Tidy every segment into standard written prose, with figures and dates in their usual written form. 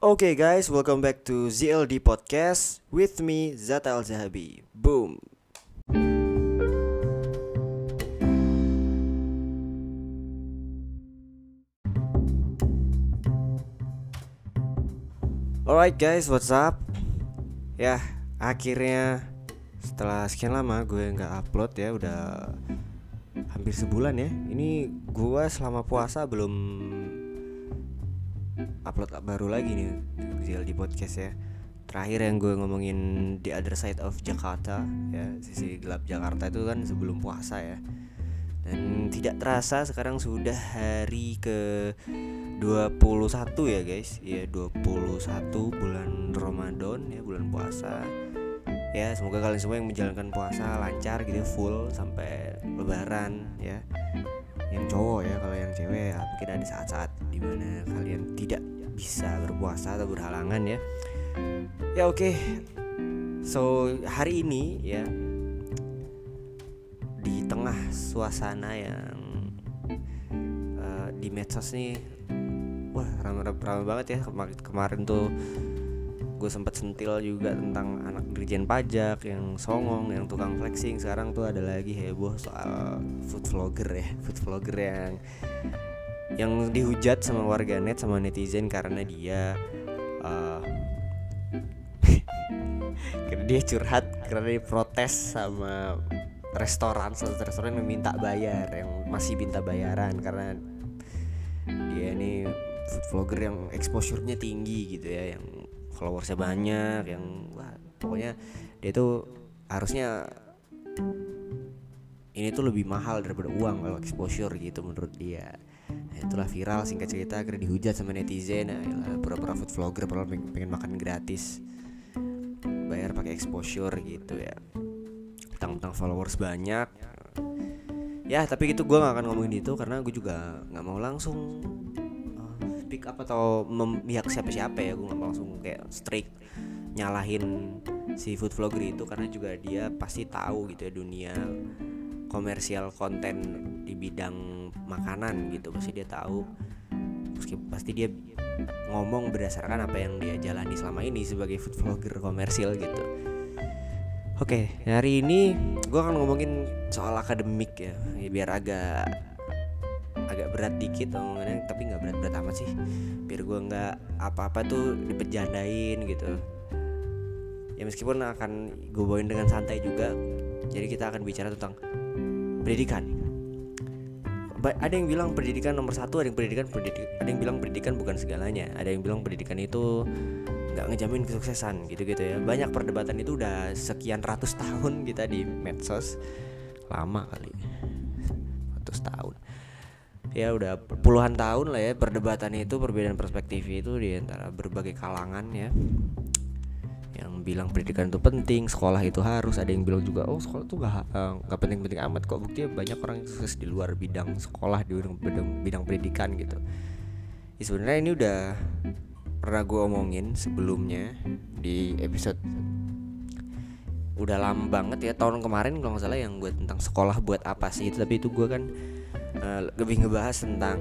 Okay guys, welcome back to ZLD Podcast with me, Zatal Zahabi. Boom. Alright guys, what's up? Yah, akhirnya setelah sekian lama gue gak upload ya, udah hampir sebulan ya. Ini gue selama puasa belum upload baru lagi nih di podcast ya. Terakhir yang gue ngomongin The Other Side of Jakarta ya, sisi gelap Jakarta itu kan sebelum puasa ya. Dan tidak terasa sekarang sudah hari ke 21 ya guys. Ya 21 bulan Ramadan ya, bulan puasa. Ya semoga kalian semua yang menjalankan puasa lancar gitu, full sampai lebaran ya. Yang cowok ya, kalau yang cewek ya, mungkin ada saat-saat dimana kalian tidak bisa berpuasa atau berhalangan ya. Ya oke. So hari ini ya, di tengah suasana yang di medsos nih, wah ramai banget ya. Kemarin tuh gue sempat sentil juga tentang anak dirjen pajak yang songong, yang tukang flexing. Sekarang tuh ada lagi heboh soal food vlogger yang dihujat sama warganet, sama netizen karena dia karena dia curhat, karena dia protes sama restoran yang minta bayar, yang masih minta bayaran karena dia ini food vlogger yang exposure-nya tinggi gitu ya, yang followersnya banyak, yang wah, pokoknya dia tuh harusnya ini tuh lebih mahal daripada uang kalau exposure gitu menurut dia. Nah, itulah viral, singkat cerita akhirnya dihujat sama netizen. Nah, pura-pura food vlogger padahal pengen makan gratis, bayar pakai exposure gitu ya, tentang followers banyak ya. Tapi gitu, gue gak akan ngomongin itu karena gue juga gak mau langsung speak up atau memihak siapa-siapa ya. Gue gak mau langsung kayak strict nyalahin si food vlogger itu karena juga dia pasti tahu gitu ya dunia komersial konten di bidang makanan gitu, pasti dia tahu. Pasti dia ngomong berdasarkan apa yang dia jalani selama ini sebagai food vlogger komersial gitu. Oke, hari ini gue akan ngomongin soal akademik ya, biar agak berat dikit omongannya, tapi nggak berat-berat amat sih, biar gue nggak apa-apa tuh dipejandain gitu. Ya meskipun akan gue bawain dengan santai juga, jadi kita akan bicara tentang pendidikan. Ada yang bilang pendidikan nomor satu, ada yang bilang pendidikan bukan segalanya, ada yang bilang pendidikan itu nggak ngejamin kesuksesan gitu-gitu ya. Banyak perdebatan itu udah sekian ratus tahun kita di medsos, lama kali, 100 tahun ya, udah puluhan tahun lah ya perdebatan itu, perbedaan perspektif itu di antara berbagai kalangan ya. Yang bilang pendidikan itu penting, sekolah itu harus, ada yang bilang juga oh sekolah itu nggak penting-penting amat kok, buktinya banyak orang yang sukses di luar bidang sekolah, di bidang pendidikan gitu ya. Sebenarnya ini udah pernah gue omongin sebelumnya di episode udah lama banget ya, tahun kemarin kalau nggak salah, yang gue tentang sekolah buat apa sih itu. Tapi itu gue kan lebih ngebahas tentang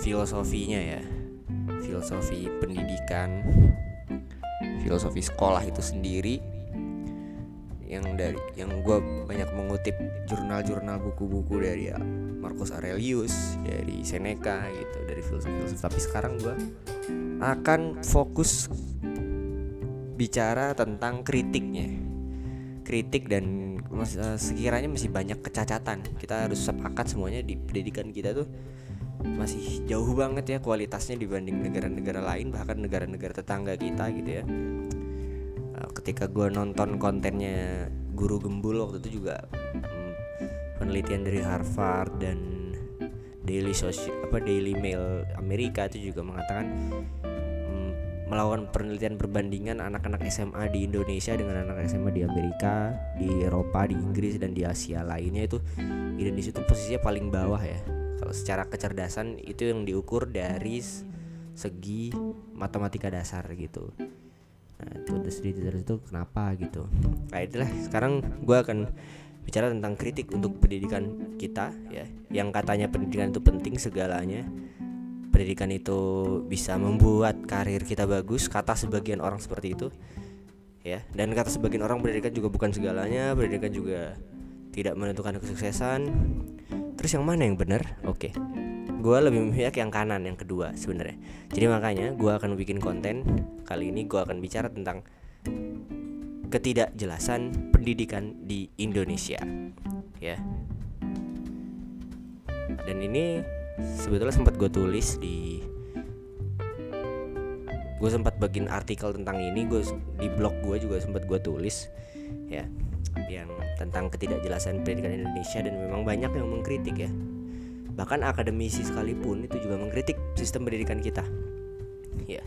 filosofinya ya, filosofi pendidikan, filosofi sekolah itu sendiri, yang gue banyak mengutip jurnal-jurnal, buku-buku dari ya, Marcus Aurelius, dari Seneca gitu, dari filosofi. Tapi sekarang gue akan fokus bicara tentang kritik dan sekiranya masih banyak kecacatan. Kita harus sepakat semuanya, di pendidikan kita tuh masih jauh banget ya kualitasnya dibanding negara-negara lain, bahkan negara-negara tetangga kita gitu ya. Ketika gue nonton kontennya Guru Gembul waktu itu juga, penelitian dari Harvard dan Daily Social, Daily Mail Amerika itu juga mengatakan, melakukan penelitian perbandingan anak-anak SMA di Indonesia dengan anak SMA di Amerika, di Eropa, di Inggris, dan di Asia lainnya, itu Indonesia itu posisinya paling bawah ya. Kalau secara kecerdasan itu yang diukur dari segi matematika dasar gitu. Nah itu dari itu kenapa gitu. Nah itulah, sekarang gue akan bicara tentang kritik untuk pendidikan kita ya, yang katanya pendidikan itu penting segalanya. pendidikan itu bisa membuat karir kita bagus, kata sebagian orang seperti itu ya. Dan kata sebagian orang, pendidikan juga bukan segalanya, pendidikan juga tidak menentukan kesuksesan. Terus yang mana yang benar? Oke, gue lebih memihak yang kanan, yang kedua sebenarnya. Jadi makanya gue akan bikin konten kali ini, gue akan bicara tentang ketidakjelasan pendidikan di Indonesia, ya. Dan ini sebetulnya sempat gue tulis di, gue sempat bikin artikel tentang ini, gue di blog gue juga sempat gue tulis, ya, yang tentang ketidakjelasan pendidikan Indonesia. Dan memang banyak yang mengkritik ya. Bahkan akademisi sekalipun itu juga mengkritik sistem pendidikan kita. Ya.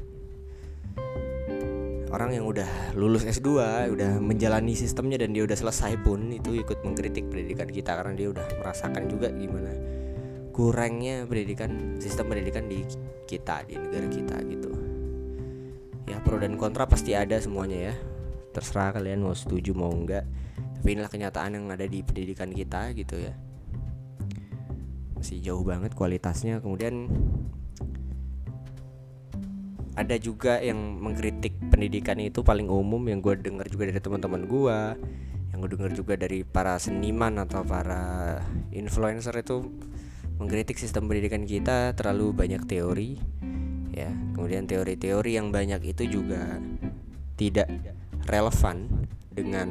Orang yang udah lulus S2, udah menjalani sistemnya dan dia udah selesai pun itu ikut mengkritik pendidikan kita karena dia udah merasakan juga gimana kurangnya pendidikan, sistem pendidikan di kita, di negara kita gitu. Ya, pro dan kontra pasti ada semuanya ya. Terserah kalian mau setuju mau enggak. Tapi inilah kenyataan yang ada di pendidikan kita gitu ya. Masih jauh banget kualitasnya. Kemudian ada juga yang mengkritik pendidikan itu paling umum, yang gue dengar juga dari teman-teman gue, yang gue dengar juga dari para seniman atau para influencer, itu mengkritik sistem pendidikan kita terlalu banyak teori ya. Kemudian teori-teori yang banyak itu juga tidak relevan dengan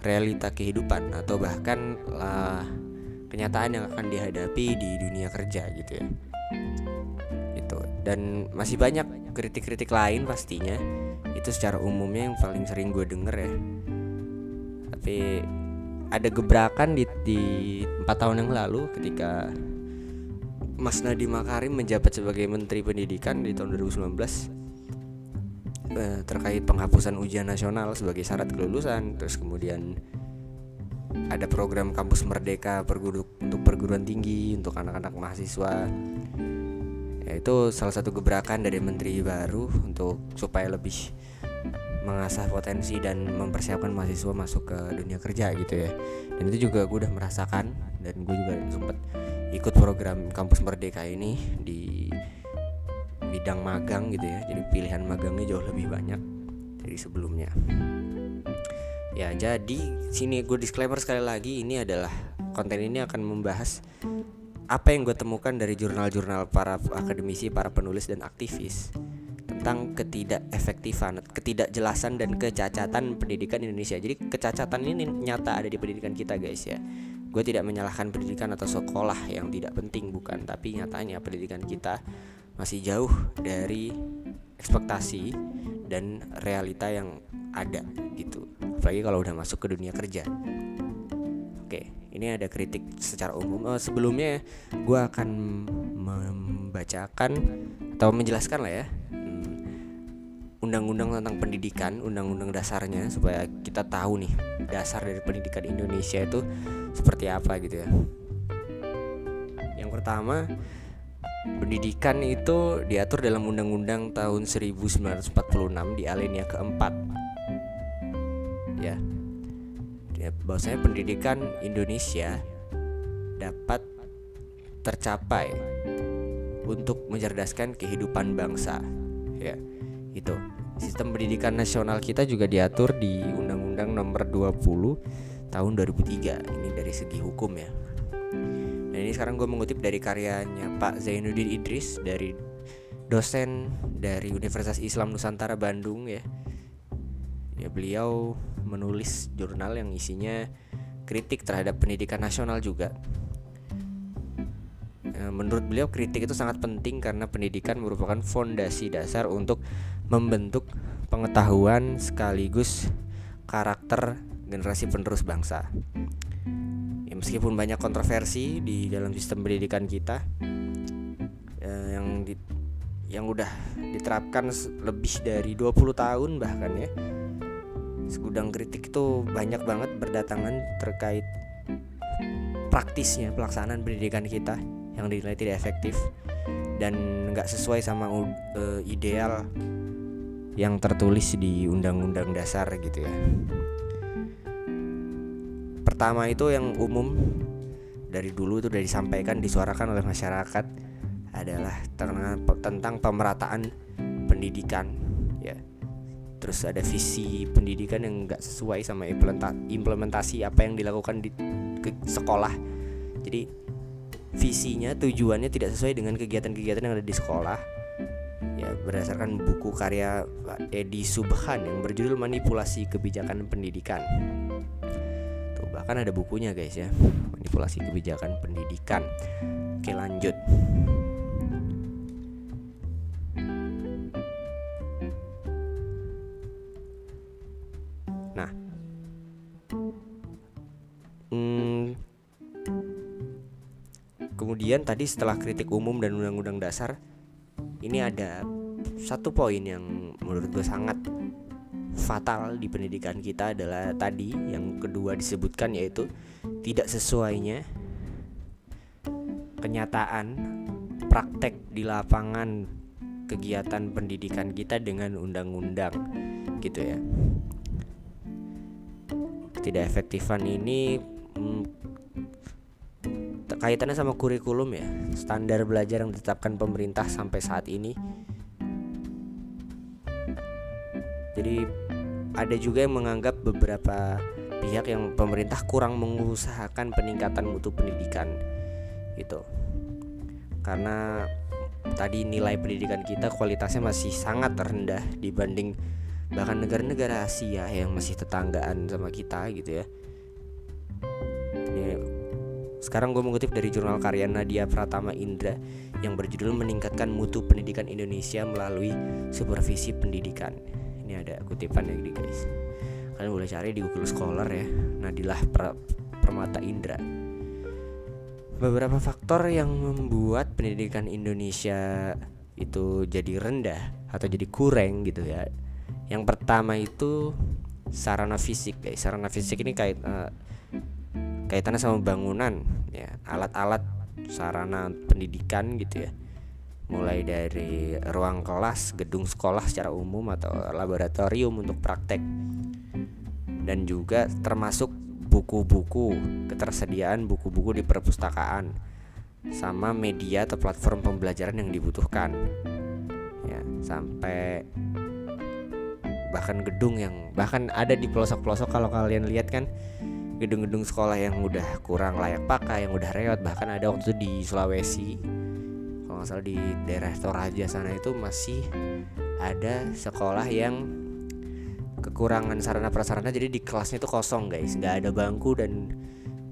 realita kehidupan atau bahkan kenyataan yang akan dihadapi di dunia kerja gitu ya. Itu. Dan masih banyak kritik-kritik lain pastinya. Itu secara umumnya yang paling sering gue denger ya. Tapi ada gebrakan di 4 tahun yang lalu ketika Mas Nadiem Makarim menjabat sebagai Menteri Pendidikan di tahun 2019 terkait penghapusan ujian nasional sebagai syarat kelulusan. Terus kemudian ada program kampus merdeka untuk perguruan tinggi, untuk anak-anak mahasiswa. Yaitu salah satu gebrakan dari menteri baru untuk supaya lebih mengasah potensi dan mempersiapkan mahasiswa masuk ke dunia kerja gitu ya. Dan itu juga gue udah merasakan, dan gue juga sempat ikut program kampus merdeka ini di bidang magang gitu ya. Jadi pilihan magangnya jauh lebih banyak dari sebelumnya. Ya, jadi sini gue disclaimer sekali lagi, ini adalah konten ini akan membahas apa yang gue temukan dari jurnal-jurnal para akademisi, para penulis dan aktivis tentang ketidakefektifan, ketidakjelasan dan kecacatan pendidikan Indonesia. Jadi kecacatan ini nyata ada di pendidikan kita guys ya. Gue tidak menyalahkan pendidikan atau sekolah yang tidak penting, bukan, tapi nyatanya pendidikan kita masih jauh dari ekspektasi dan realita yang ada gitu. Apalagi kalau udah masuk ke dunia kerja. Oke, ini ada kritik secara umum. Sebelumnya gue akan membacakan atau menjelaskan lah ya undang-undang tentang pendidikan, undang-undang dasarnya, supaya kita tahu nih dasar dari pendidikan Indonesia itu seperti apa gitu ya. Yang pertama, pendidikan itu diatur dalam Undang-Undang tahun 1946 di alinea keempat. Ya, bahwasanya pendidikan Indonesia dapat tercapai untuk mencerdaskan kehidupan bangsa. Ya, itu. Sistem pendidikan nasional kita juga diatur di Undang-Undang Nomor 20 tahun 2003. Ini dari segi hukum ya. Dan ini sekarang gue mengutip dari karyanya Pak Zainuddin Idris, dari dosen dari Universitas Islam Nusantara Bandung ya. Ya, beliau menulis jurnal yang isinya kritik terhadap pendidikan nasional juga. Menurut beliau kritik itu sangat penting karena pendidikan merupakan fondasi dasar untuk membentuk pengetahuan sekaligus karakter generasi penerus bangsa. Ya, meskipun banyak kontroversi di dalam sistem pendidikan kita yang udah diterapkan lebih dari 20 tahun bahkan ya. Segudang kritik itu banyak banget berdatangan terkait praktisnya pelaksanaan pendidikan kita yang dinilai tidak efektif dan nggak sesuai sama ideal yang tertulis di Undang-Undang Dasar gitu ya. Pertama itu yang umum dari dulu itu sudah disampaikan, disuarakan oleh masyarakat adalah tentang pemerataan pendidikan, ya. Terus ada visi pendidikan yang nggak sesuai sama implementasi apa yang dilakukan di sekolah. Jadi visinya, tujuannya tidak sesuai dengan kegiatan-kegiatan yang ada di sekolah. Ya, berdasarkan buku karya Edi Subhan yang berjudul Manipulasi Kebijakan Pendidikan. Tuh, bahkan ada bukunya, guys, ya. Manipulasi Kebijakan Pendidikan. Oke, lanjut. Nah, kemudian tadi setelah kritik umum dan undang-undang dasar, ini ada satu poin yang menurut gue sangat fatal di pendidikan kita adalah tadi yang kedua disebutkan, yaitu tidak sesuainya kenyataan praktek di lapangan kegiatan pendidikan kita dengan undang-undang, gitu ya. Ketidakefektifan ini kaitannya sama kurikulum, ya. Standar belajar yang ditetapkan pemerintah sampai saat ini. Jadi ada juga yang menganggap beberapa pihak yang pemerintah kurang mengusahakan peningkatan mutu pendidikan, gitu. Karena tadi nilai pendidikan kita kualitasnya masih sangat rendah dibanding bahkan negara-negara Asia yang masih tetanggaan sama kita, gitu ya. Ini, sekarang gue mengutip dari jurnal karya Nadia Pratama Indra yang berjudul Meningkatkan Mutu Pendidikan Indonesia Melalui Supervisi Pendidikan. Ini ada kutipannya, guys. Kalian boleh cari di Google Scholar, ya. Nadilah Permata Indra. Beberapa faktor yang membuat pendidikan Indonesia itu jadi rendah atau jadi kurang, gitu ya. Yang pertama itu sarana fisik, guys. Sarana fisik ini kaitannya sama bangunan, ya, alat-alat sarana pendidikan, gitu ya. Mulai dari ruang kelas, gedung sekolah secara umum atau laboratorium untuk praktek. Dan juga termasuk buku-buku, ketersediaan buku-buku di perpustakaan, sama media atau platform pembelajaran yang dibutuhkan, ya. Sampai bahkan gedung yang bahkan ada di pelosok-pelosok, kalau kalian lihat kan gedung-gedung sekolah yang udah kurang layak pakai, yang udah reot. Bahkan ada waktu itu di Sulawesi, kalau nggak salah di daerah Toraja sana, itu masih ada sekolah yang kekurangan sarana prasarana, jadi di kelasnya itu kosong, guys, nggak ada bangku dan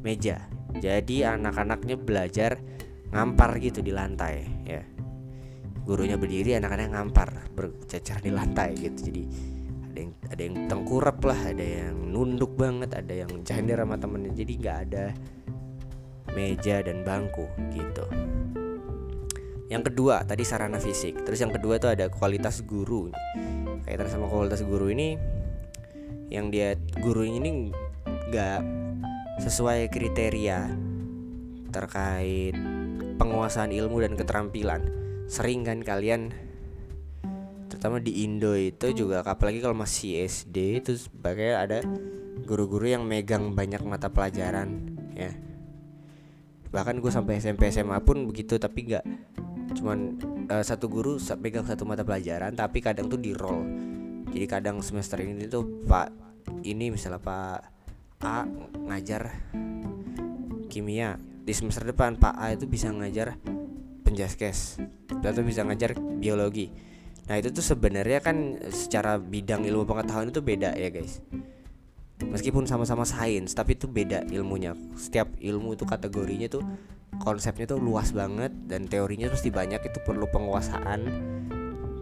meja, jadi anak-anaknya belajar ngampar gitu di lantai, ya. Gurunya berdiri, anak-anaknya ngampar bercecer di lantai, gitu. Jadi ada yang tengkurap lah, ada yang nunduk banget, ada yang cender sama temennya. Jadi nggak ada meja dan bangku, gitu. Yang kedua tadi sarana fisik. Terus yang kedua itu ada kualitas guru. Kaitan sama kualitas guru ini, yang dia guru ini nggak sesuai kriteria terkait penguasaan ilmu dan keterampilan. Sering kan kalian, terutama di Indo itu juga, apalagi kalau masih SD itu sebagai ada guru-guru yang megang banyak mata pelajaran, ya. Bahkan gue sampai SMP SMA pun begitu, tapi nggak cuman satu guru megang satu mata pelajaran, tapi kadang tuh di roll. Jadi kadang semester ini tuh Pak ini, misalnya Pak A ngajar kimia, di semester depan Pak A itu bisa ngajar penjaskes atau bisa ngajar biologi. Nah itu tuh sebenarnya kan secara bidang ilmu pengetahuan itu beda, ya, guys. Meskipun sama-sama sains, tapi itu beda ilmunya. Setiap ilmu itu kategorinya tuh konsepnya tuh luas banget, dan teorinya pasti banyak. Itu perlu penguasaan,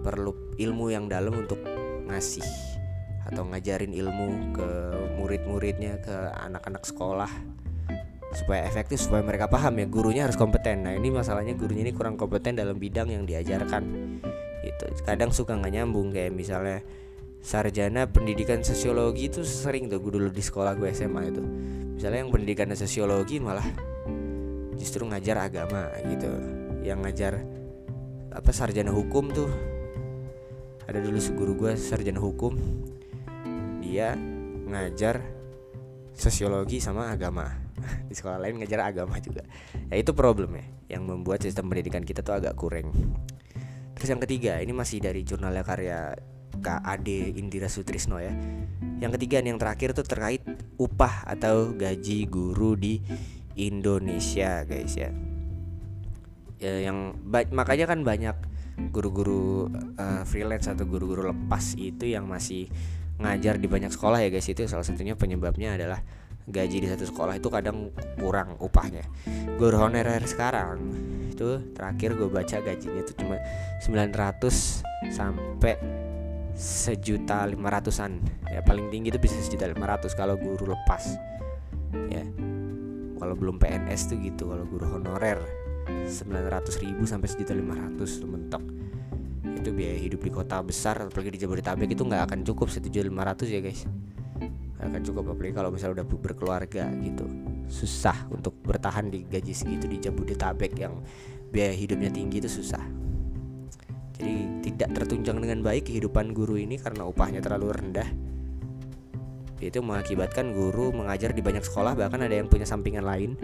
perlu ilmu yang dalam untuk ngasih atau ngajarin ilmu ke murid-muridnya, ke anak-anak sekolah, supaya efektif, supaya mereka paham, ya. Gurunya harus kompeten. Nah ini masalahnya, gurunya ini kurang kompeten dalam bidang yang diajarkan, gitu. Kadang suka nggak nyambung, kayak misalnya sarjana pendidikan sosiologi itu sering tuh gue dulu di sekolah gue SMA itu, misalnya yang pendidikan sosiologi malah justru ngajar agama, gitu. Yang ngajar apa, sarjana hukum tuh ada dulu guru gue sarjana hukum, dia ngajar sosiologi sama agama, di sekolah lain ngajar agama juga. Ya itu problemnya yang membuat sistem pendidikan kita tuh agak kurang. Terus yang ketiga, ini masih dari jurnalnya karya KAD Indira Sutrisno ya. Yang ketiga dan yang terakhir tuh terkait upah atau gaji guru di Indonesia, guys ya. Ya yang makanya kan banyak guru-guru freelance atau guru-guru lepas itu yang masih ngajar di banyak sekolah ya guys. Itu salah satunya penyebabnya adalah gaji di satu sekolah itu kadang kurang upahnya. Guru honorer sekarang itu terakhir gue baca gajinya itu cuma 900 sampai 1.500-an. Ya paling tinggi itu bisa 1.500 kalau guru lepas. Ya. Kalau belum PNS tuh gitu, kalau guru honorer 900.000 sampai 1.500 mentok. Itu biaya hidup di kota besar apalagi di Jabodetabek itu nggak akan cukup 1.500 ya guys, nggak akan cukup apalagi kalau misalnya udah berkeluarga gitu, susah untuk bertahan di gaji segitu di Jabodetabek yang biaya hidupnya tinggi itu susah. Jadi tidak tertunjang dengan baik kehidupan guru ini karena upahnya terlalu rendah. Itu mengakibatkan guru mengajar di banyak sekolah, bahkan ada yang punya sampingan lain,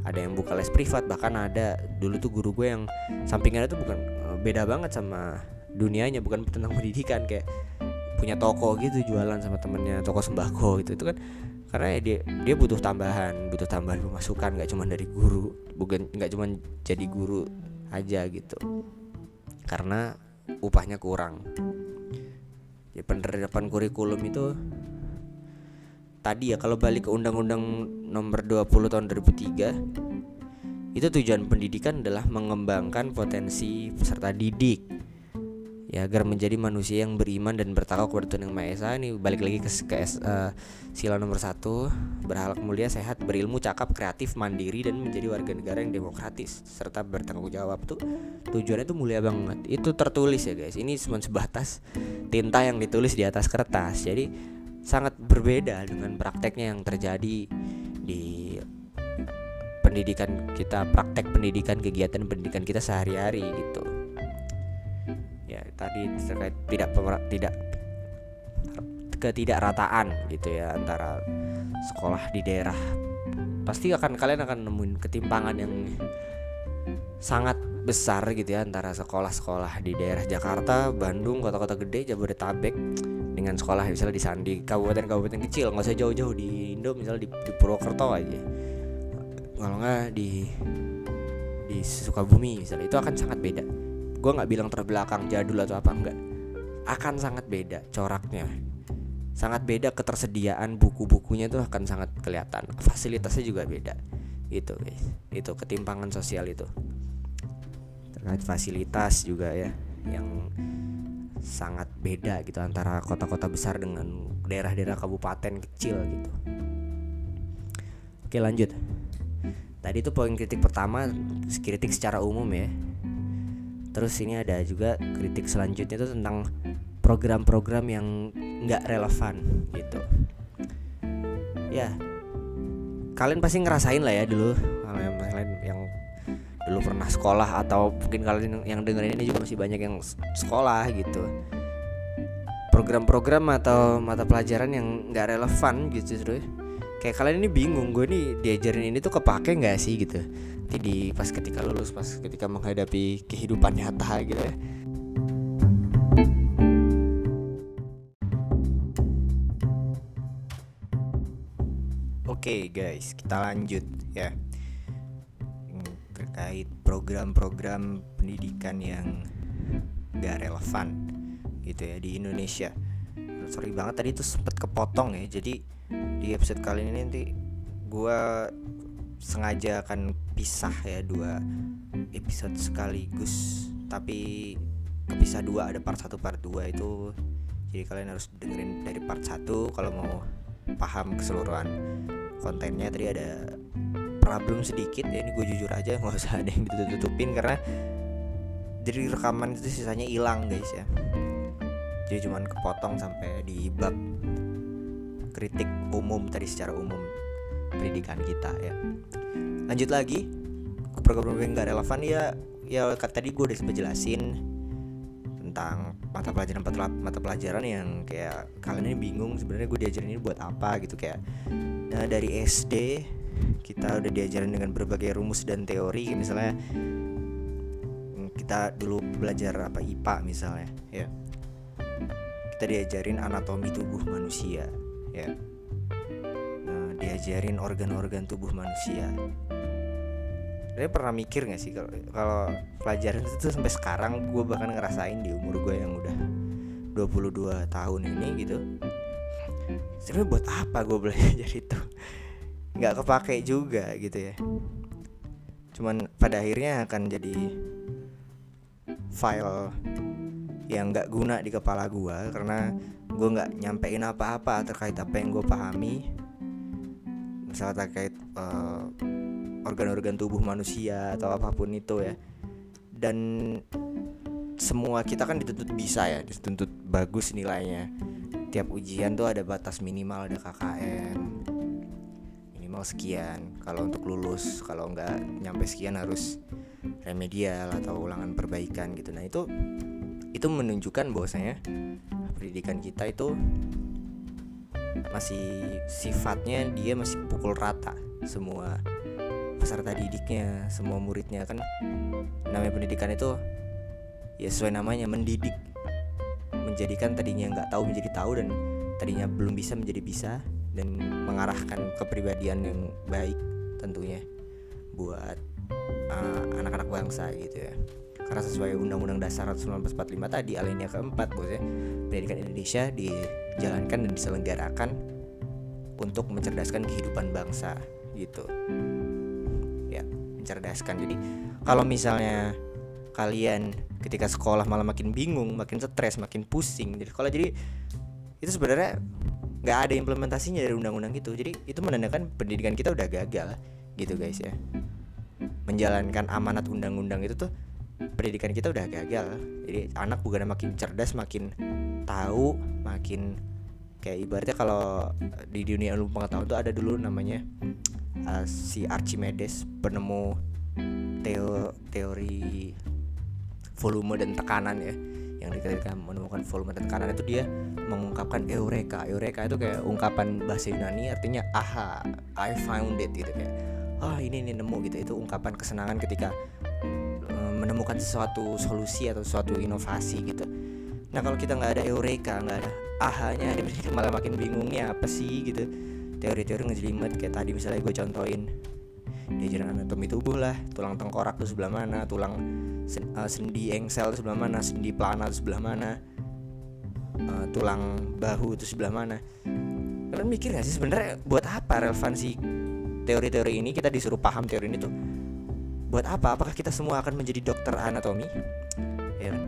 ada yang buka les privat, bahkan ada dulu tuh guru gue yang sampingannya tuh bukan beda banget sama dunianya, bukan tentang pendidikan, kayak punya toko gitu, jualan sama temennya, toko sembako gitu. Itu kan karena ya dia butuh tambahan pemasukan, nggak cuma dari guru, bukan nggak cuma jadi guru aja gitu, karena upahnya kurang. Jadi penerapan kurikulum itu tadi ya, kalau balik ke Undang-Undang Nomor 20 tahun 2003, itu tujuan pendidikan adalah mengembangkan potensi peserta didik ya agar menjadi manusia yang beriman dan bertakwa kepada Tuhan Yang Maha Esa. Ini balik lagi ke sila nomor 1, berakhlak mulia, sehat, berilmu, cakap, kreatif, mandiri, dan menjadi warga negara yang demokratis serta bertanggung jawab. Tuh tujuannya tuh mulia banget. Itu tertulis ya guys. Ini cuma sebatas tinta yang ditulis di atas kertas. Jadi sangat berbeda dengan prakteknya yang terjadi di pendidikan kita, praktek pendidikan, kegiatan pendidikan kita sehari-hari gitu. Ya tadi terkait ketidakrataan gitu ya antara sekolah di daerah. Pasti kalian akan nemuin ketimpangan yang sangat besar gitu ya antara sekolah-sekolah di daerah Jakarta, Bandung, kota-kota gede, Jabodetabek, dengan sekolah misalnya di Sandi, kabupaten-kabupaten kecil, nggak usah jauh-jauh di Indo, misalnya di Purwokerto aja, kalau nggak di Sukabumi misalnya, itu akan sangat beda. Gue nggak bilang terbelakang, jadul atau apa, enggak, akan sangat beda coraknya, sangat beda ketersediaan buku-bukunya tuh akan sangat kelihatan, fasilitasnya juga beda gitu guys. Itu ketimpangan sosial itu terkait fasilitas juga ya yang sangat beda gitu antara kota-kota besar dengan daerah-daerah kabupaten kecil gitu. Oke lanjut. Tadi itu poin kritik pertama, kritik secara umum ya. Terus ini ada juga kritik selanjutnya itu tentang program-program yang nggak relevan gitu. Ya, kalian pasti ngerasain lah ya dulu, kalian yang dulu pernah sekolah atau mungkin kalian yang dengerin ini juga masih banyak yang sekolah gitu. Program-program atau mata pelajaran yang gak relevan gitu terus. Kayak kalian ini bingung, gue nih diajarin ini tuh kepake gak sih gitu. Nanti pas ketika lulus, pas ketika menghadapi kehidupan nyata gitu ya. Oke guys, kita lanjut ya. Terkait program-program pendidikan yang gak relevan gitu ya di Indonesia. Sorry banget tadi itu sempet kepotong ya. Jadi di episode kali ini nanti gue sengaja akan pisah ya 2 episode sekaligus, tapi kepisah 2, ada part 1 part 2 itu. Jadi kalian harus dengerin dari part 1 kalau mau paham keseluruhan kontennya. Tadi ada problem sedikit ya, ini gue jujur aja, nggak usah ada yang ditutup-tutupin karena dari rekaman itu sisanya hilang guys ya. Jadi cuman kepotong sampai di bab kritik umum tadi, secara umum pendidikan kita ya. Lanjut lagi ke program yang nggak relevan ya tadi gue udah sempat jelasin tentang mata pelajaran yang kayak kalian ini bingung sebenarnya gue diajarin ini buat apa gitu, kayak dari SD kita udah diajarin dengan berbagai rumus dan teori. Misalnya kita dulu belajar apa IPA misalnya, ya. Kita diajarin anatomi tubuh manusia, ya. Nah, diajarin organ-organ tubuh manusia. Saya pernah mikir nggak sih kalau pelajaran itu sampai sekarang gue bahkan ngerasain di umur gue yang udah 22 tahun ini gitu. Sebenarnya buat apa gue belajar itu? Nggak kepake juga gitu ya. Cuman pada akhirnya akan jadi file yang nggak guna di kepala gue karena gue nggak nyampein apa-apa terkait apa yang gue pahami. Misalnya terkait organ-organ tubuh manusia atau apapun itu ya. Dan semua kita kan dituntut bisa ya, dituntut bagus nilainya. Tiap ujian tuh ada batas minimal, ada KKM minimal sekian kalau untuk lulus, kalau enggak nyampe sekian harus remedial atau ulangan perbaikan gitu. Nah itu menunjukkan bahwasanya pendidikan kita itu masih sifatnya dia masih pukul rata semua peserta didiknya, semua muridnya. Kan namanya pendidikan itu ya sesuai namanya, mendidik, menjadikan tadinya nggak tahu menjadi tahu dan tadinya belum bisa menjadi bisa, dan mengarahkan kepribadian yang baik tentunya buat anak-anak bangsa gitu ya. Karena sesuai Undang-Undang Dasar 1945 tadi alinea keempat bosnya, pendidikan Indonesia dijalankan dan diselenggarakan untuk mencerdaskan kehidupan bangsa gitu. Mencerdaskan. Jadi kalau misalnya kalian ketika sekolah malah makin bingung, makin stres, makin pusing dari sekolah, jadi itu sebenarnya nggak ada implementasinya dari undang-undang itu. Jadi itu menandakan pendidikan kita udah gagal gitu guys ya. Menjalankan amanat undang-undang itu tuh pendidikan kita udah gagal. Jadi anak bukan makin cerdas, makin tahu, makin kayak ibaratnya kalau di dunia ilmu pengetahuan tuh ada dulu namanya si Archimedes, penemu teori volume dan tekanan ya, yang dikatakan menemukan volume dan tekanan itu dia mengungkapkan eureka. Eureka itu kayak ungkapan bahasa Yunani artinya aha, I found it gitu, kayak ah ini nemu gitu. Itu ungkapan kesenangan ketika menemukan sesuatu solusi atau suatu inovasi gitu. Nah kalau kita nggak ada eureka, nggak ada ahanya, malah makin bingungnya apa sih gitu. Teori-teori ngejelimet kayak tadi misalnya gue contohin diajaran anatomi tubuh lah, tulang tengkorak itu sebelah mana, tulang sendi engsel itu sebelah mana, sendi plana itu sebelah mana, tulang bahu itu sebelah mana. Kalian mikir gak sih sebenarnya buat apa relevansi teori-teori ini? Kita disuruh paham teori ini tuh buat apa? Apakah kita semua akan menjadi dokter anatomi? Ya,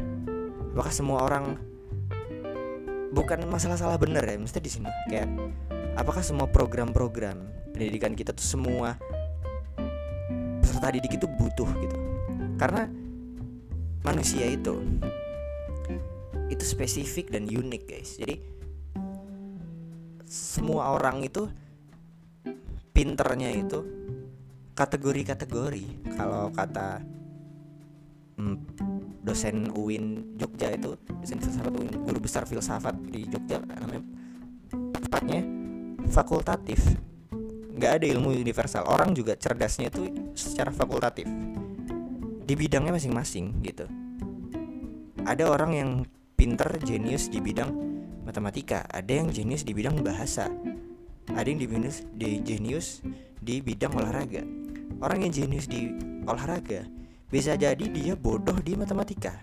apakah semua orang, bukan masalah salah benar ya, mesti di sini kayak apakah semua program-program pendidikan kita tuh semua peserta didik itu butuh gitu? Karena manusia itu spesifik dan unik guys. Jadi semua orang itu pinternya itu kategori-kategori. Kalau kata dosen UIN Jogja itu, dosen filsafat UIN, guru besar filsafat di Jogja namanya, tepatnya fakultatif. Gak ada ilmu universal. Orang juga cerdasnya itu secara fakultatif di bidangnya masing-masing gitu. Ada orang yang pinter, jenius di bidang matematika, ada yang jenius di bidang bahasa, ada yang jenius di bidang olahraga. Orang yang jenius di olahraga bisa jadi dia bodoh di matematika.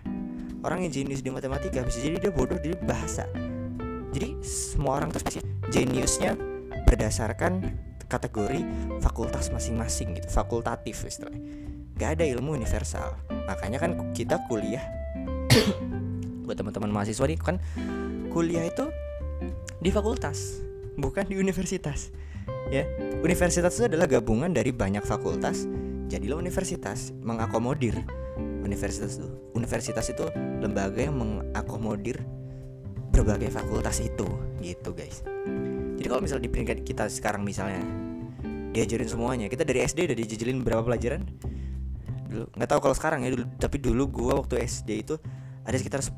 Orang yang jenius di matematika bisa jadi dia bodoh di bahasa. Jadi semua orang terspesies jeniusnya berdasarkan kategori fakultas masing-masing gitu, fakultatif istilahnya. Gak ada ilmu universal. Makanya kan kita kuliah buat teman-teman mahasiswa nih kan, kuliah itu di fakultas, bukan di universitas. Ya, universitas itu adalah gabungan dari banyak fakultas, jadilah universitas, mengakomodir. Universitas itu lembaga yang mengakomodir berbagai fakultas itu gitu guys. Jadi kalau misalnya di pendidikan kita sekarang misalnya diajarin semuanya, kita dari SD udah dijajalin berapa pelajaran dulu, nggak tahu kalau sekarang ya. Dulu gue waktu SD itu ada sekitar 10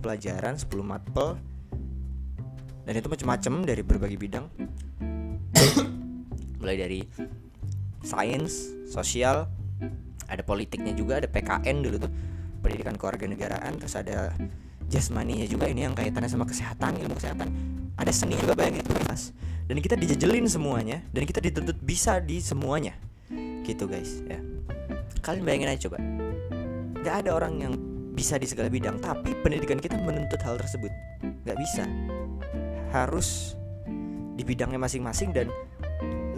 pelajaran, 10 matpel, dan itu macam-macam dari berbagai bidang. mulai dari sains, sosial, ada politiknya juga, ada PKN dulu tuh, pendidikan kewarganegaraan, terus ada jasmaninya juga, ini yang kaitannya sama kesehatan, ilmu kesehatan, ada seni juga, bayangin itu mas. Dan kita dijejelin semuanya, dan kita dituntut bisa di semuanya, gitu guys ya. Kalian bayangin aja coba, nggak ada orang yang bisa di segala bidang, tapi pendidikan kita menuntut hal tersebut, nggak bisa, harus di bidangnya masing-masing. Dan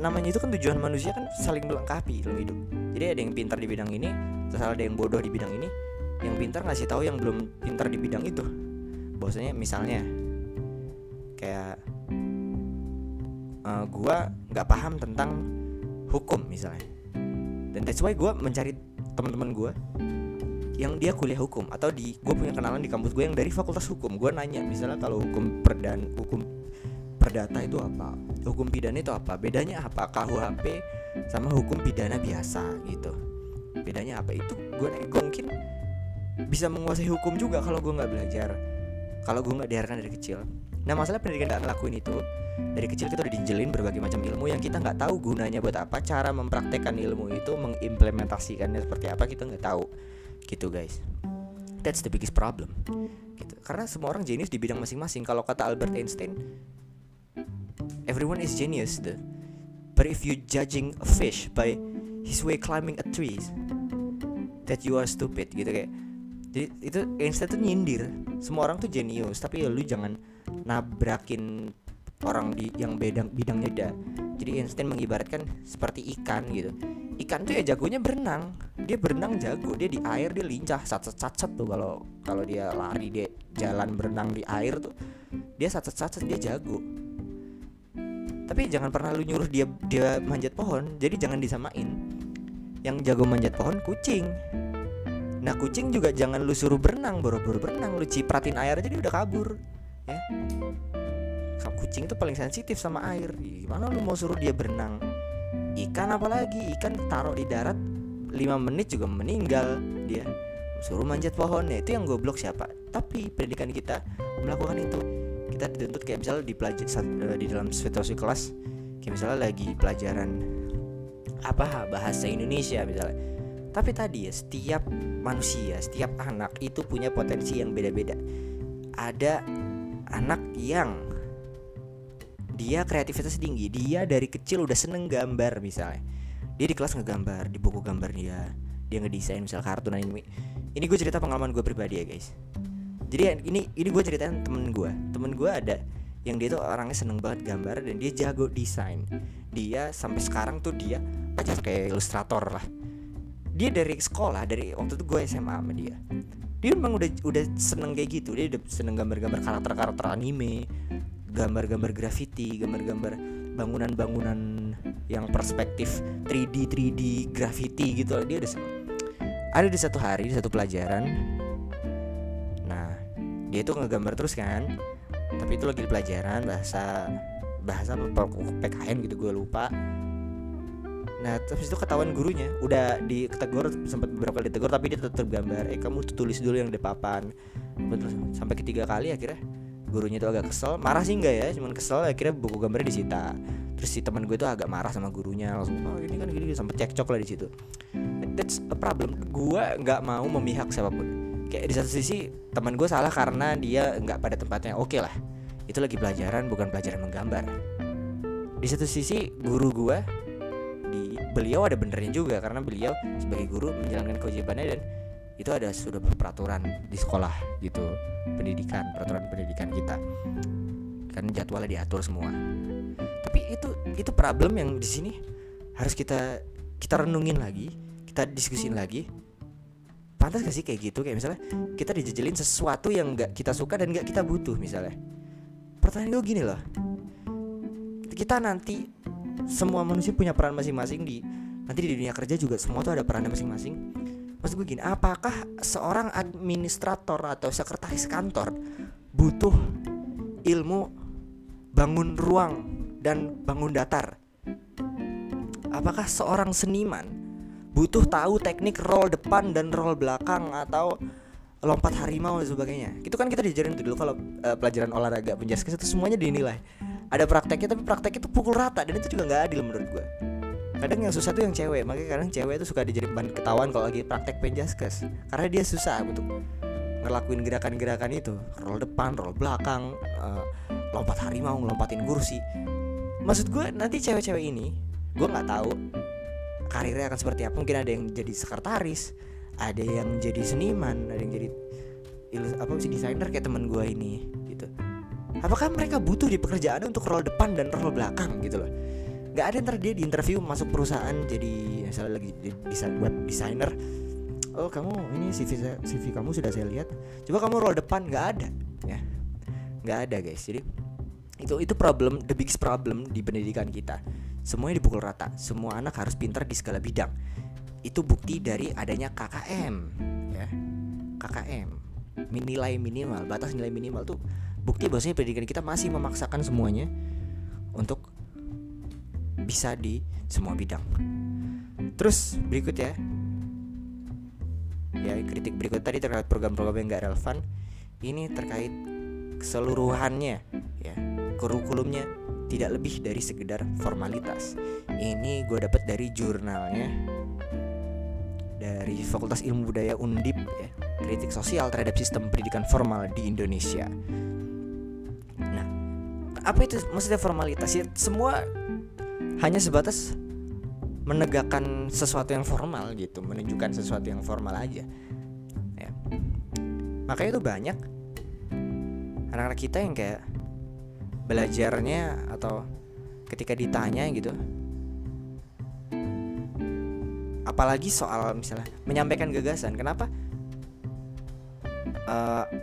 namanya itu kan tujuan manusia kan saling melengkapi dalam hidup. Jadi ada yang pintar di bidang ini, terus ada yang bodoh di bidang ini. Yang pintar ngasih tahu yang belum pintar di bidang itu. Bahwasanya misalnya kayak gua nggak paham tentang hukum misalnya. Dan that's why gua mencari teman-teman gua yang dia kuliah hukum, atau di gua punya kenalan di kampus gua yang dari fakultas hukum. Gua nanya misalnya kalau hukum perdata itu apa, hukum pidana itu apa, bedanya apa, KUHP sama hukum pidana biasa gitu, bedanya apa. Itu gue mungkin bisa menguasai hukum juga kalau gue nggak belajar, kalau gue nggak diajarkan dari kecil. Nah masalah pendidikan nggak ngelakuin itu, dari kecil kita udah dijelin berbagai macam ilmu yang kita nggak tahu gunanya buat apa, cara mempraktekkan ilmu itu, mengimplementasikannya seperti apa kita nggak tahu, gitu guys. That's the biggest problem, gitu. Karena semua orang jenius di bidang masing-masing. Kalau kata Albert Einstein, everyone is genius, but if you judging a fish by his way climbing a tree, that you are stupid, gitu kayak. Jadi itu Einstein tuh nyindir, semua orang tuh genius, tapi ya lu jangan nabrakin orang di yang bidangnya beda. Jadi Einstein mengibaratkan seperti ikan gitu. Ikan tuh ya jagonya berenang, dia berenang jago, dia di air dia lincah, sat-sat tuh kalau dia lari, dia jalan berenang di air tuh, dia sat-sat dia jago. Tapi jangan pernah lu nyuruh dia manjat pohon, jadi jangan disamain. Yang jago manjat pohon kucing. Nah kucing juga jangan lu suruh berenang, boro-boro berenang, lu cipratin air aja dia udah kabur, ya. Kucing itu paling sensitif sama air. Gimana lu mau suruh dia berenang? Ikan apalagi, ikan taruh di darat 5 menit juga meninggal dia. Suruh manjat pohon, ya itu yang goblok siapa? Tapi pendidikan kita melakukan itu. Kita dituntut kayak misalnya di dalam situasi kelas, kayak misalnya lagi pelajaran apa bahasa Indonesia misalnya, tapi tadi ya setiap manusia, setiap anak itu punya potensi yang beda-beda. Ada anak yang dia kreativitas tinggi, dia dari kecil udah seneng gambar misalnya, dia di kelas ngegambar, di buku gambar dia ngedesain misal kartun anime. Ini gue cerita pengalaman gue pribadi ya guys. Jadi ini gue ceritain temen gue ada yang dia tuh orangnya seneng banget gambar dan dia jago desain. Dia sampai sekarang tuh dia kayak ilustrator lah. Dia dari sekolah, dari waktu itu gue SMA sama dia. Dia memang udah seneng kayak gitu. Dia udah seneng gambar-gambar karakter-karakter anime, gambar-gambar graffiti, gambar-gambar bangunan-bangunan yang perspektif 3D graffiti gitu. Dia udah seneng. Ada di satu hari, di satu pelajaran, dia itu ngegambar terus kan, tapi itu lagi di pelajaran bahasa PKN gitu gue lupa. Nah terus itu ketahuan gurunya, udah ditegur, sempat beberapa kali ditegur tapi dia tetap gambar. Kamu tuh tulis dulu yang di papan. Terus sampai ketiga kali akhirnya gurunya tuh agak kesel, marah sih enggak ya, cuman kesel. Akhirnya buku gambarnya disita. Terus si teman gue tuh agak marah sama gurunya, langsung ini kan gini, sampai cekcok lah di situ. That's a problem. Gue nggak mau memihak siapapun. Kayak di satu sisi teman gue salah karena dia nggak pada tempatnya. Oke lah, itu lagi pelajaran, bukan pelajaran menggambar. Di satu sisi guru gue, beliau ada benernya juga karena beliau sebagai guru menjalankan kewajibannya, dan itu ada sudah peraturan di sekolah gitu, peraturan pendidikan kita kan jadwalnya diatur semua. Tapi itu problem yang di sini harus kita renungin lagi, kita diskusin lagi. Pantas gak sih kayak gitu? Kayak misalnya kita dijejelin sesuatu yang gak kita suka dan gak kita butuh misalnya. Pertanyaan gue gini loh, kita nanti semua manusia punya peran masing-masing, nanti di dunia kerja juga semua tuh ada perannya masing-masing. Maksud gue gini, apakah seorang administrator atau sekretaris kantor butuh ilmu bangun ruang dan bangun datar? Apakah seorang seniman butuh tahu teknik roll depan dan roll belakang atau lompat harimau dan sebagainya? Itu kan kita diajarin dulu kalau pelajaran olahraga penjaskes itu semuanya dinilai. ada prakteknya, tapi prakteknya tuh pukul rata, dan itu juga nggak adil menurut gue. Kadang yang susah tuh yang cewek, makanya kadang cewek tuh suka dijadi bahan ketahuan kalau lagi praktek penjaskes, karena dia susah untuk ngelakuin gerakan-gerakan itu, roll depan, roll belakang, lompat harimau, lompatin kursi. Maksud gue nanti cewek-cewek ini, gue nggak tahu karirnya akan seperti apa. Mungkin ada yang jadi sekretaris, ada yang jadi seniman, ada yang jadi desainer kayak teman gue ini gitu. Apakah mereka butuh di pekerjaannya untuk roll depan dan roll belakang gitu loh? Nggak ada. Ntar dia di interview masuk perusahaan jadi misalnya lagi web designer, oh kamu ini CV kamu sudah saya lihat, coba kamu roll depan. Nggak ada ya, nggak ada guys. Jadi itu problem, the biggest problem di pendidikan kita. Semuanya dipukul rata, semua anak harus pintar di segala bidang. Itu bukti dari adanya KKM ya, KKM, nilai minimal, batas nilai minimal tuh bukti bahwasanya pendidikan kita masih memaksakan semuanya untuk bisa di semua bidang. Terus berikut ya kritik berikut tadi terkait program-program yang gak relevan. Ini terkait keseluruhannya ya, kurikulumnya tidak lebih dari sekedar formalitas. Ini gue dapat dari jurnalnya dari Fakultas Ilmu Budaya Undip ya, kritik sosial terhadap sistem pendidikan formal di Indonesia. Nah, apa itu maksudnya formalitas ya? Semua hanya sebatas menegakkan sesuatu yang formal gitu, menunjukkan sesuatu yang formal aja ya. Makanya itu banyak anak-anak kita yang kayak belajarnya, atau ketika ditanya gitu, apalagi soal misalnya menyampaikan gagasan. Kenapa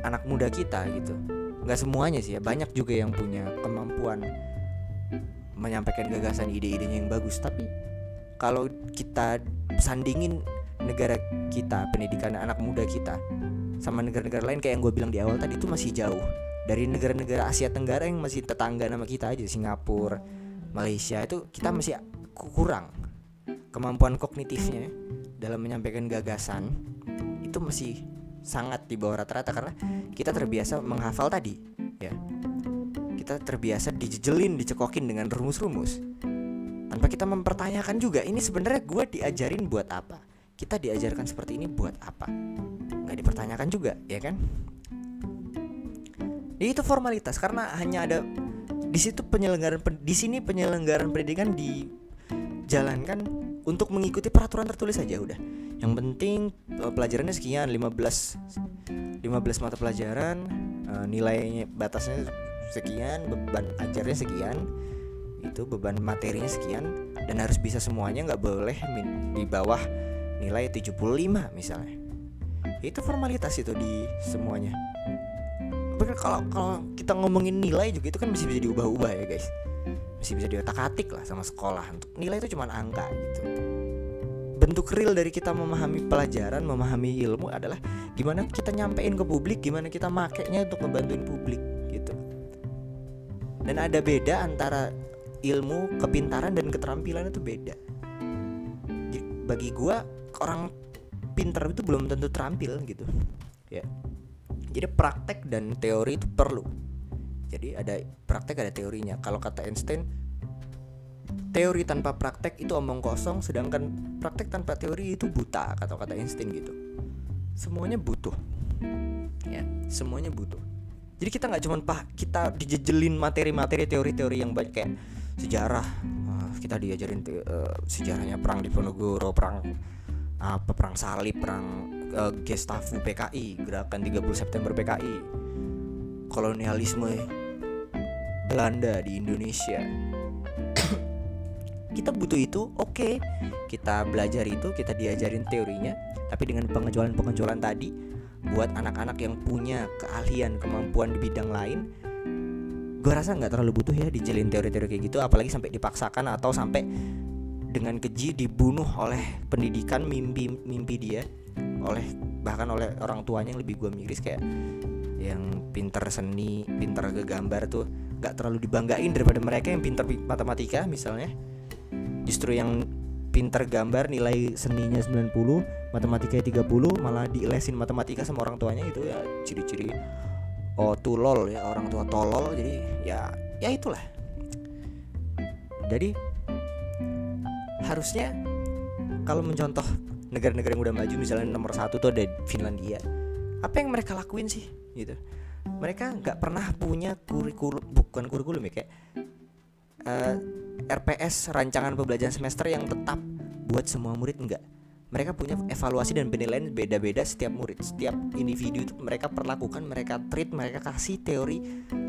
anak muda kita gitu, gak semuanya sih ya, banyak juga yang punya kemampuan menyampaikan gagasan, ide-idenya yang bagus. Tapi kalau kita sandingin negara kita, pendidikan anak muda kita sama negara-negara lain kayak yang gue bilang di awal tadi, itu masih jauh. Dari negara-negara Asia Tenggara yang masih tetangga sama kita aja, Singapura, Malaysia, itu kita masih kurang. Kemampuan kognitifnya dalam menyampaikan gagasan itu masih sangat di bawah rata-rata, karena kita terbiasa menghafal tadi ya, kita terbiasa dijejelin, dicekokin dengan rumus-rumus tanpa kita mempertanyakan juga, ini sebenarnya gue diajarin buat apa, kita diajarkan seperti ini buat apa, nggak dipertanyakan juga ya kan. Jadi itu formalitas, karena hanya ada di situ penyelenggaraan pendidikan dijalankan untuk mengikuti peraturan tertulis saja udah. Yang penting pelajarannya sekian, 15 mata pelajaran, nilainya batasnya sekian, beban ajarnya sekian, itu beban materinya sekian, dan harus bisa semuanya, nggak boleh di bawah nilai 75 misalnya. Itu formalitas itu di semuanya. Kalau kita ngomongin nilai juga, itu kan masih bisa diubah-ubah ya guys, masih bisa diotak-atik lah sama sekolah. Untuk nilai itu cuma angka gitu. Bentuk real dari kita memahami pelajaran, memahami ilmu adalah gimana kita nyampein ke publik, gimana kita makainya untuk ngebantuin publik. Dan ada beda antara ilmu, kepintaran, dan keterampilan, itu beda. Bagi gue, orang pintar itu belum tentu terampil gitu ya. Jadi praktek dan teori itu perlu. Jadi ada praktek, ada teorinya. Kalau kata Einstein, teori tanpa praktek itu omong kosong, sedangkan praktek tanpa teori itu buta, kata Einstein gitu. Semuanya butuh ya, semuanya butuh. Jadi kita nggak cuma kita dijejelin materi-materi teori-teori yang banyak kayak sejarah, kita diajarin sejarahnya perang Diponegoro, perang salib, perang Gestapu, PKI, gerakan 30 September PKI, kolonialisme Belanda di Indonesia. Kita butuh itu, oke. Kita belajar itu, kita diajarin teorinya, tapi dengan pengejualan-pengejualan tadi buat anak-anak yang punya keahlian, kemampuan di bidang lain, gue rasa nggak terlalu butuh ya dijalin teori-teori kayak gitu, apalagi sampai dipaksakan atau sampai dengan keji dibunuh oleh pendidikan, mimpi dia, oleh bahkan oleh orang tuanya yang lebih gue miris, kayak yang pinter seni, pinter gambar tuh nggak terlalu dibanggain daripada mereka yang pinter matematika misalnya. Justru yang pinter gambar nilai seninya 90, matematikanya 30, malah dilesin matematika sama orang tuanya. Itu ya ciri-ciri tulol ya, orang tua tolol. Jadi ya itulah Jadi harusnya kalau mencontoh negara-negara yang udah maju, misalnya nomor 1 tuh ada Finlandia, apa yang mereka lakuin sih gitu? Mereka nggak pernah punya kurikulum ya, kayak RPS, rancangan pembelajaran semester yang tetap buat semua murid, enggak. Mereka punya evaluasi dan penilaian beda-beda setiap murid, setiap individu itu mereka perlakukan, mereka treat, mereka kasih teori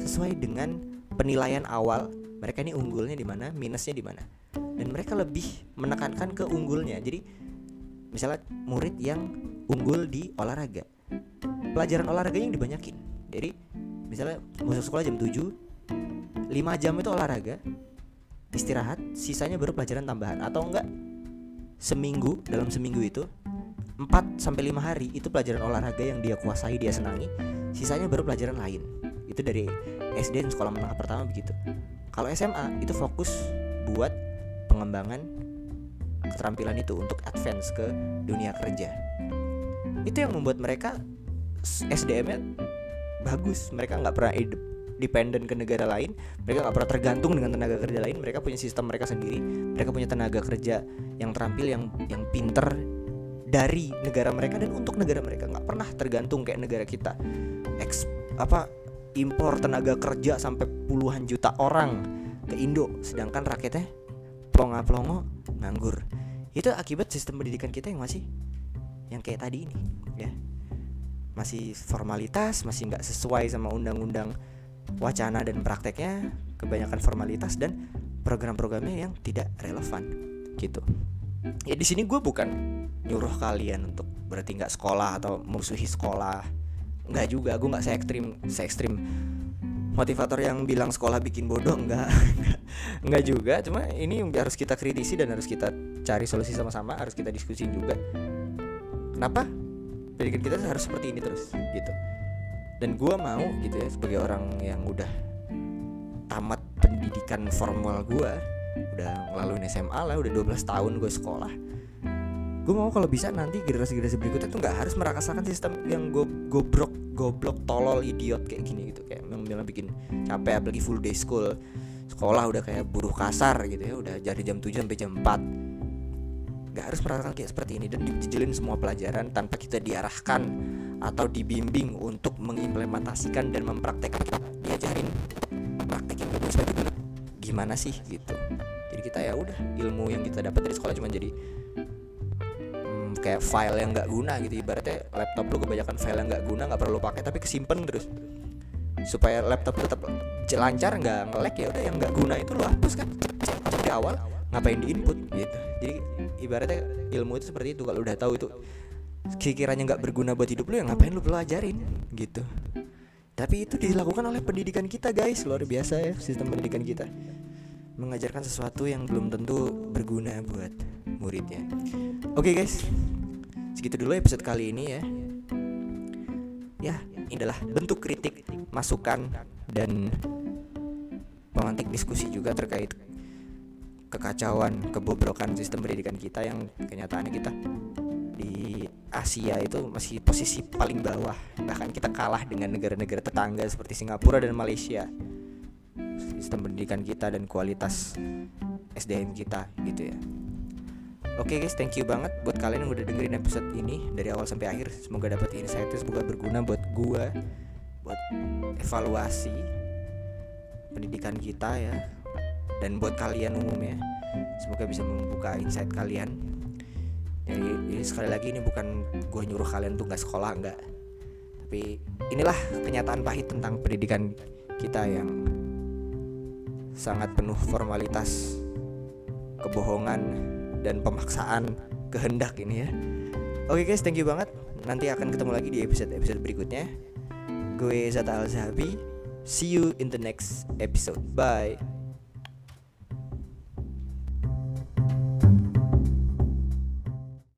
sesuai dengan penilaian awal. Mereka ini unggulnya di mana, minusnya di mana. Dan mereka lebih menekankan ke unggulnya. Jadi misalnya murid yang unggul di olahraga, pelajaran olahraganya yang dibanyakin. Jadi misalnya masuk sekolah jam 7, 5 jam itu olahraga, istirahat, sisanya baru pelajaran tambahan. Atau enggak, seminggu, dalam seminggu itu 4 sampai 5 hari itu pelajaran olahraga yang dia kuasai, dia senangi, sisanya baru pelajaran lain. Itu dari SD dan sekolah menengah pertama begitu. Kalau SMA itu fokus buat pengembangan keterampilan itu untuk advance ke dunia kerja. Itu yang membuat mereka SDM-nya bagus. Mereka gak pernah dependent ke negara lain, mereka gak pernah tergantung dengan tenaga kerja lain. Mereka punya sistem mereka sendiri, mereka punya tenaga kerja yang terampil, yang pinter dari negara mereka dan untuk negara mereka. Gak pernah tergantung kayak negara kita, impor tenaga kerja sampai puluhan juta orang ke Indo, sedangkan rakyatnya plonga-plongo nganggur. Itu akibat sistem pendidikan kita yang masih yang kayak tadi ini ya, masih formalitas, masih gak sesuai sama undang-undang, wacana dan prakteknya, kebanyakan formalitas dan program-programnya yang tidak relevan gitu. Ya di sini gue bukan nyuruh kalian untuk berarti nggak sekolah atau musuhi sekolah, nggak juga. Gue nggak se-ekstrim motivator yang bilang sekolah bikin bodoh, nggak juga. Cuma ini harus kita kritisi dan harus kita cari solusi sama-sama, harus kita diskusin juga kenapa pendidikan kita harus seperti ini terus gitu. Dan gue mau gitu ya, sebagai orang yang udah tamat pendidikan formal, gue udah ngelaluin SMA lah, udah 12 tahun gue sekolah. Gue mau kalau bisa nanti generasi-generasi berikutnya tuh gak harus merasakan sistem yang goblok, tolol, idiot kayak gini gitu. Kayak memang bikin capek, apalagi full day school. Sekolah udah kayak buruh kasar gitu ya, udah dari jam 7 sampai jam 4. Gak harus merasakan kayak seperti ini dan dijejelin semua pelajaran tanpa kita diarahkan atau dibimbing untuk mengimplementasikan dan mempraktekkan. Kita diajarin praktekin dulu sebagai gimana sih gitu. Jadi kita ya udah ilmu yang kita dapat dari sekolah cuma jadi kayak file yang nggak guna gitu. Ibaratnya laptop lu kebanyakan file yang nggak guna, nggak perlu pakai tapi kesimpan terus supaya laptop lu tetap lancar, nggak nge-lag. Ya udah yang nggak guna itu lu hapus kan di awal, ngapain di input gitu. Jadi ibaratnya ilmu itu seperti itu. Kalau udah tahu itu sekiranya gak berguna buat hidup lu, yang ngapain lu pelajarin gitu. Tapi itu dilakukan oleh pendidikan kita guys. Luar biasa ya sistem pendidikan kita, mengajarkan sesuatu yang belum tentu berguna buat muridnya. Oke guys, segitu dulu episode kali ini ya. Ya, inilah bentuk kritik, masukan, dan pemantik diskusi juga terkait kekacauan, kebobrokan sistem pendidikan kita yang kenyataannya kita di Asia itu masih posisi paling bawah. Bahkan kita kalah dengan negara-negara tetangga seperti Singapura dan Malaysia. Sistem pendidikan kita dan kualitas SDM kita gitu ya. Oke guys, thank you banget buat kalian yang udah dengerin episode ini dari awal sampai akhir. Semoga dapat insight, semoga berguna buat gua, buat evaluasi pendidikan kita ya, dan buat kalian umumnya. Semoga bisa membuka insight kalian. Jadi sekali lagi ini bukan gue nyuruh kalian tuh gak sekolah, enggak. Tapi inilah kenyataan pahit tentang pendidikan kita yang sangat penuh formalitas, kebohongan, dan pemaksaan kehendak ini ya. Oke guys, thank you banget. Nanti akan ketemu lagi di episode-episode berikutnya. Gue Zatal Zahabi. See you in the next episode. Bye.